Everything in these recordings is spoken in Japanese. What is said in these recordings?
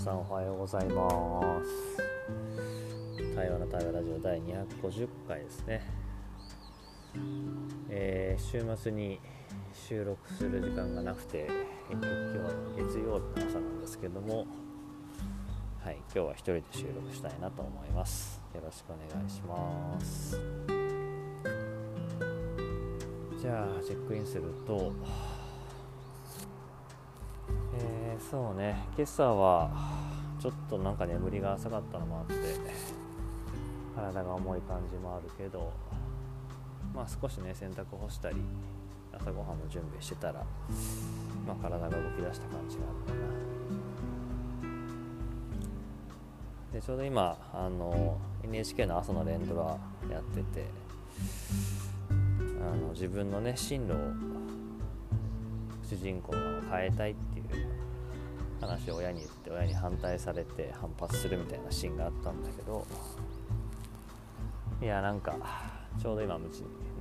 さんおはようございます。台湾の台湾ラジオ第250回ですね。週末に収録する時間がなくて、結局今日は月曜日の朝なんですけども、はい、今日は一人で収録したいなと思います。よろしくお願いします。じゃあチェックインすると、そうね、今朝はちょっとなんか眠りが浅かったのもあって体が重い感じもあるけど、まあ少しね、洗濯干したり朝ごはんの準備してたら、まあ、体が動き出した感じがあるかな。でちょうど今NHK の朝の連ドラやってて、自分のね進路を主人公が変えたいっていう話を親に言って、親に反対されて反発するみたいなシーンがあったんだけど、いやなんかちょうど今も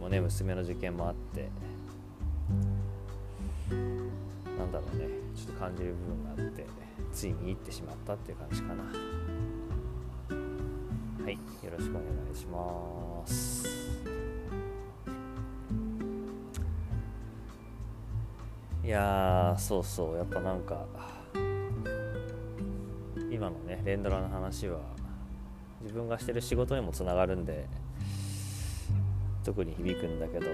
ね娘の受験もあって、なんだろうね、ちょっと感じる部分があって、ついに行ってしまったっていう感じかな。はい、よろしくお願いします。いやそうそう、やっぱなんか今のね連ドラの話は自分がしてる仕事にもつながるんで特に響くんだけど、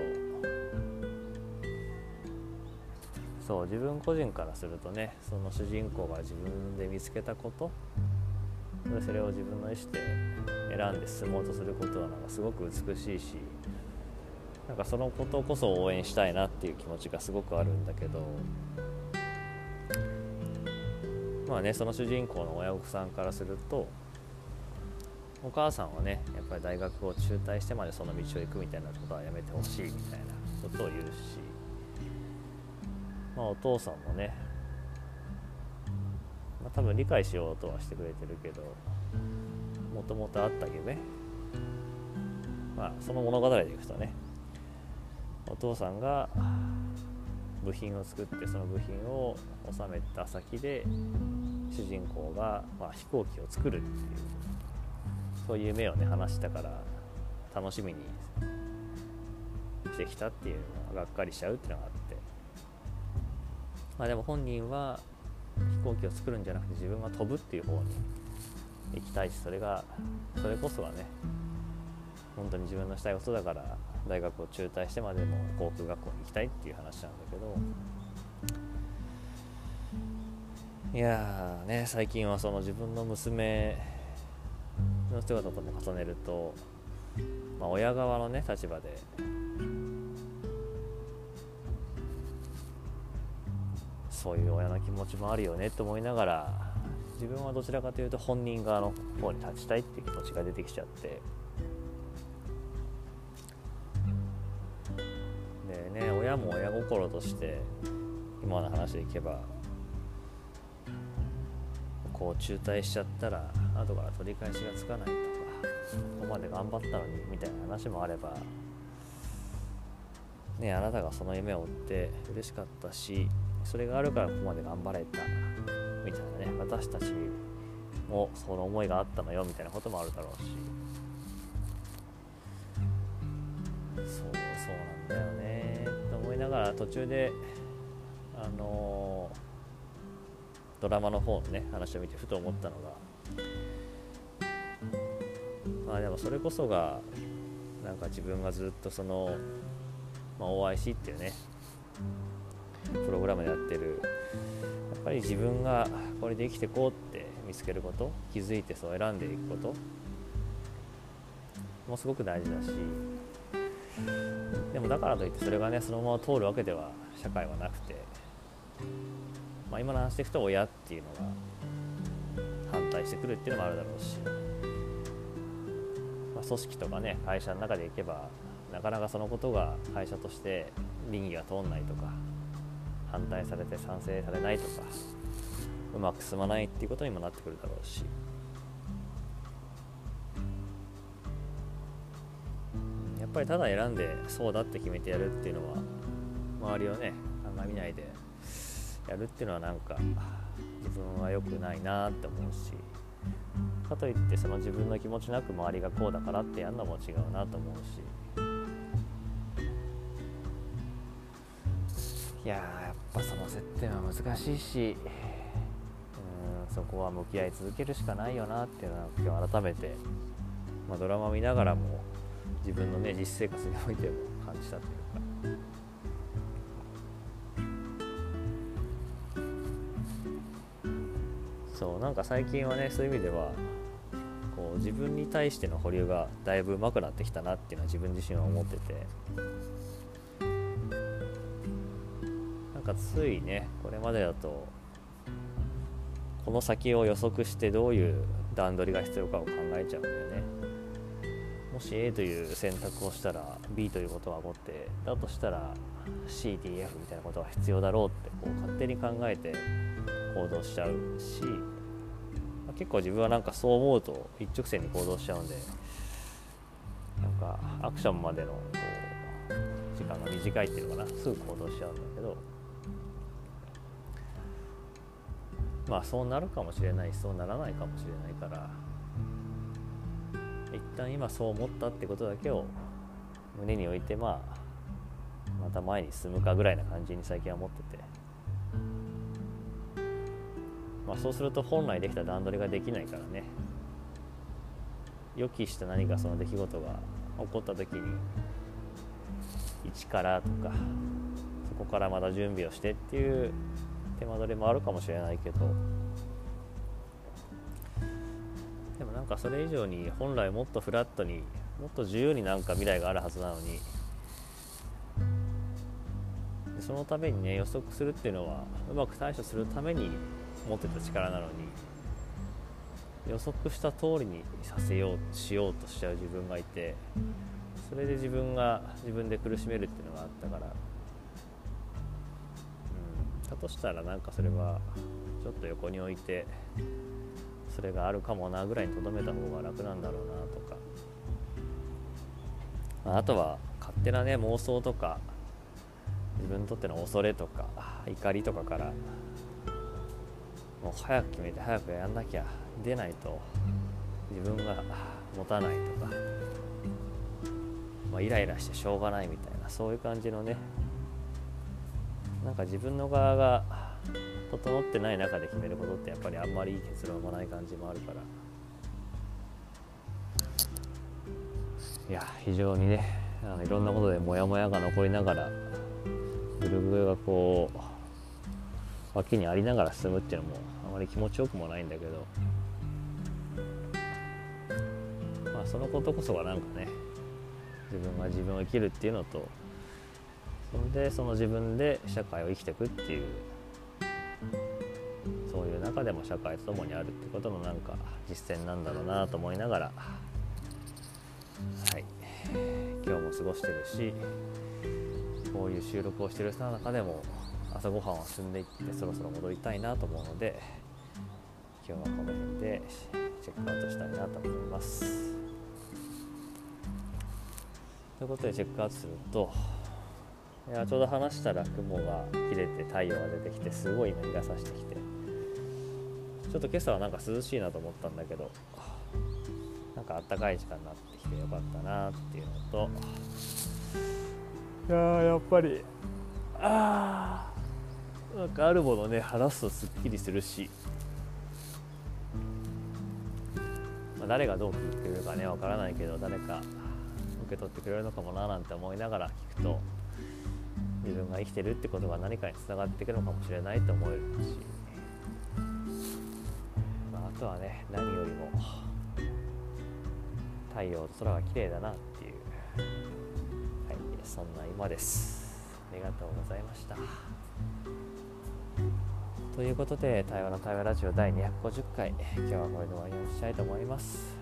そう自分個人からするとね、その主人公が自分で見つけたこと、それを自分の意思で選んで進もうとすることはなんかすごく美しいし、なんかそのことこそ応援したいなっていう気持ちがすごくあるんだけど、まあね、その主人公の親御さんからすると、お母さんはねやっぱり大学を中退してまでその道を行くみたいなことはやめてほしいみたいなことを言うし、まあお父さんもね、まあ、多分理解しようとはしてくれてるけど、もともとあった夢、まあその物語でいくとね、お父さんが部品を作って、その部品を収めた先で主人公が、まあ、飛行機を作るっていう、そういう夢をね話したから楽しみにしてきたっていうのががっかりしちゃうっていうのがあって、まあ、でも本人は飛行機を作るんじゃなくて自分が飛ぶっていう方に行きたいし、それこそはね本当に自分のしたいことだから大学を中退してまでも航空学校に行きたいっていう話なんだけど、いやーね、最近はその自分の娘の人と重ねると、まあ、親側のね立場でそういう親の気持ちもあるよねと思いながら、自分はどちらかというと本人側の方に立ちたいっていう気持ちが出てきちゃって、でね、親も親心として今の話でいけば、こう中退しちゃったら後から取り返しがつかないとか、ここまで頑張ったのにみたいな話もあれば、ね、あなたがその夢を追って嬉しかったし、それがあるからここまで頑張れたみたいなね、私たちもその思いがあったのよみたいなこともあるだろうし、そうなんだよねと思いながら、途中でドラマの方のね話を見てふと思ったのが、まあでもそれこそがなんか自分がずっとその、まあ、OIC っていうねプログラムでやってる、やっぱり自分がこれで生きてこうって見つけること、気づいてそう選んでいくこともすごく大事だし、でもだからといってそれがねそのまま通るわけでは社会はなくて、まあ、今の話でいくと親っていうのが反対してくるっていうのもあるだろうし、まあ、組織とかね会社の中でいけばなかなかそのことが会社として倫理が通んないとか、反対されて賛成されないとか、うまく進まないっていうことにもなってくるだろうし、やっぱりただ選んでそうだって決めてやるっていうのは、周りをねあんま見ないでやるっていうのはなんか自分は良くないなって思うし、かといってその自分の気持ちなく周りがこうだからってやるのも違うなと思うし、いややっぱその接点は難しいし、そこは向き合い続けるしかないよなっていうのは今日改めて、ドラマ見ながらも自分のね実生活においても感じたというか。そう、なんか最近はねそういう意味ではこう自分に対しての保留がだいぶ上手くなってきたなっていうのは自分自身は思ってて、なんかついねこれまでだとこの先を予測してどういう段取りが必要かを考えちゃうんだよね。もし A という選択をしたら B ということは持って、だとしたら C、D、F みたいなことは必要だろうってこう勝手に考えて行動しちゃうし、結構自分はなんかそう思うと一直線に行動しちゃうんで、なんかアクションまでのこう時間が短いっていうのかな、すぐ行動しちゃうんだけど、そうなるかもしれないしそうならないかもしれないから、一旦今そう思ったってことだけを胸に置いて、また前に進むかぐらいな感じに最近は思ってて、そうすると本来できた段取りができないからね、予期した何かその出来事が起こった時に一からとかそこからまた準備をしてっていう手間取りもあるかもしれないけど、でもなんかそれ以上に本来もっとフラットにもっと自由になんか未来があるはずなのに、そのためにね予測するっていうのはうまく対処するために持ってた力なのに、予測した通りにさせようしようとしちゃう自分がいて、それで自分が自分で苦しめるっていうのがあったから、だとしたらなんかそれはちょっと横に置いて、それがあるかもなぐらいにとどめた方が楽なんだろうなとか、あとは勝手なね妄想とか自分にとっての恐れとか怒りとかから、もう早く決めて早くやんなきゃ出ないと自分が持たないとか、イライラしてしょうがないみたいな、そういう感じのね、なんか自分の側が整ってない中で決めることってやっぱりあんまりいい結論もない感じもあるから、いや非常にねいろんなことでモヤモヤが残りながら、ぐるぐるがこう脇にありながら進むっていうのもあまり気持ちよくもないんだけど、そのことこそがなんかね自分が自分を生きるっていうのと、それでその自分で社会を生きていくっていう、そういう中でも社会と共にあるってことのなんか実践なんだろうなと思いながら、今日も過ごしてるし、こういう収録をしてる中でも朝ごはんを進んでいってそろそろ戻りたいなと思うので、今日はこの辺でチェックアウトしたいなと思います。ということでチェックアウトすると、ちょうど話したら雲が切れて太陽が出てきて、すごい日が差してきて、ちょっと今朝はなんか涼しいなと思ったんだけど、なんか暖かい時間になってきてよかったなっていうのと、やっぱりなんかあるものね話すとすっきりするし、誰がどう聞いてくれるかねわからないけど、誰か受け取ってくれるのかもななんて思いながら聞くと、自分が生きてるってことが何かにつながっていくのかもしれないと思えるし、あとはね何よりも太陽と空が綺麗だなっていう、そんな今です。ありがとうございました。ということで、対話の対話ラジオ第250回、今日はこれで終わりにしたいと思います。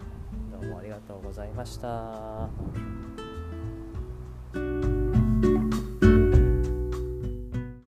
どうもありがとうございました。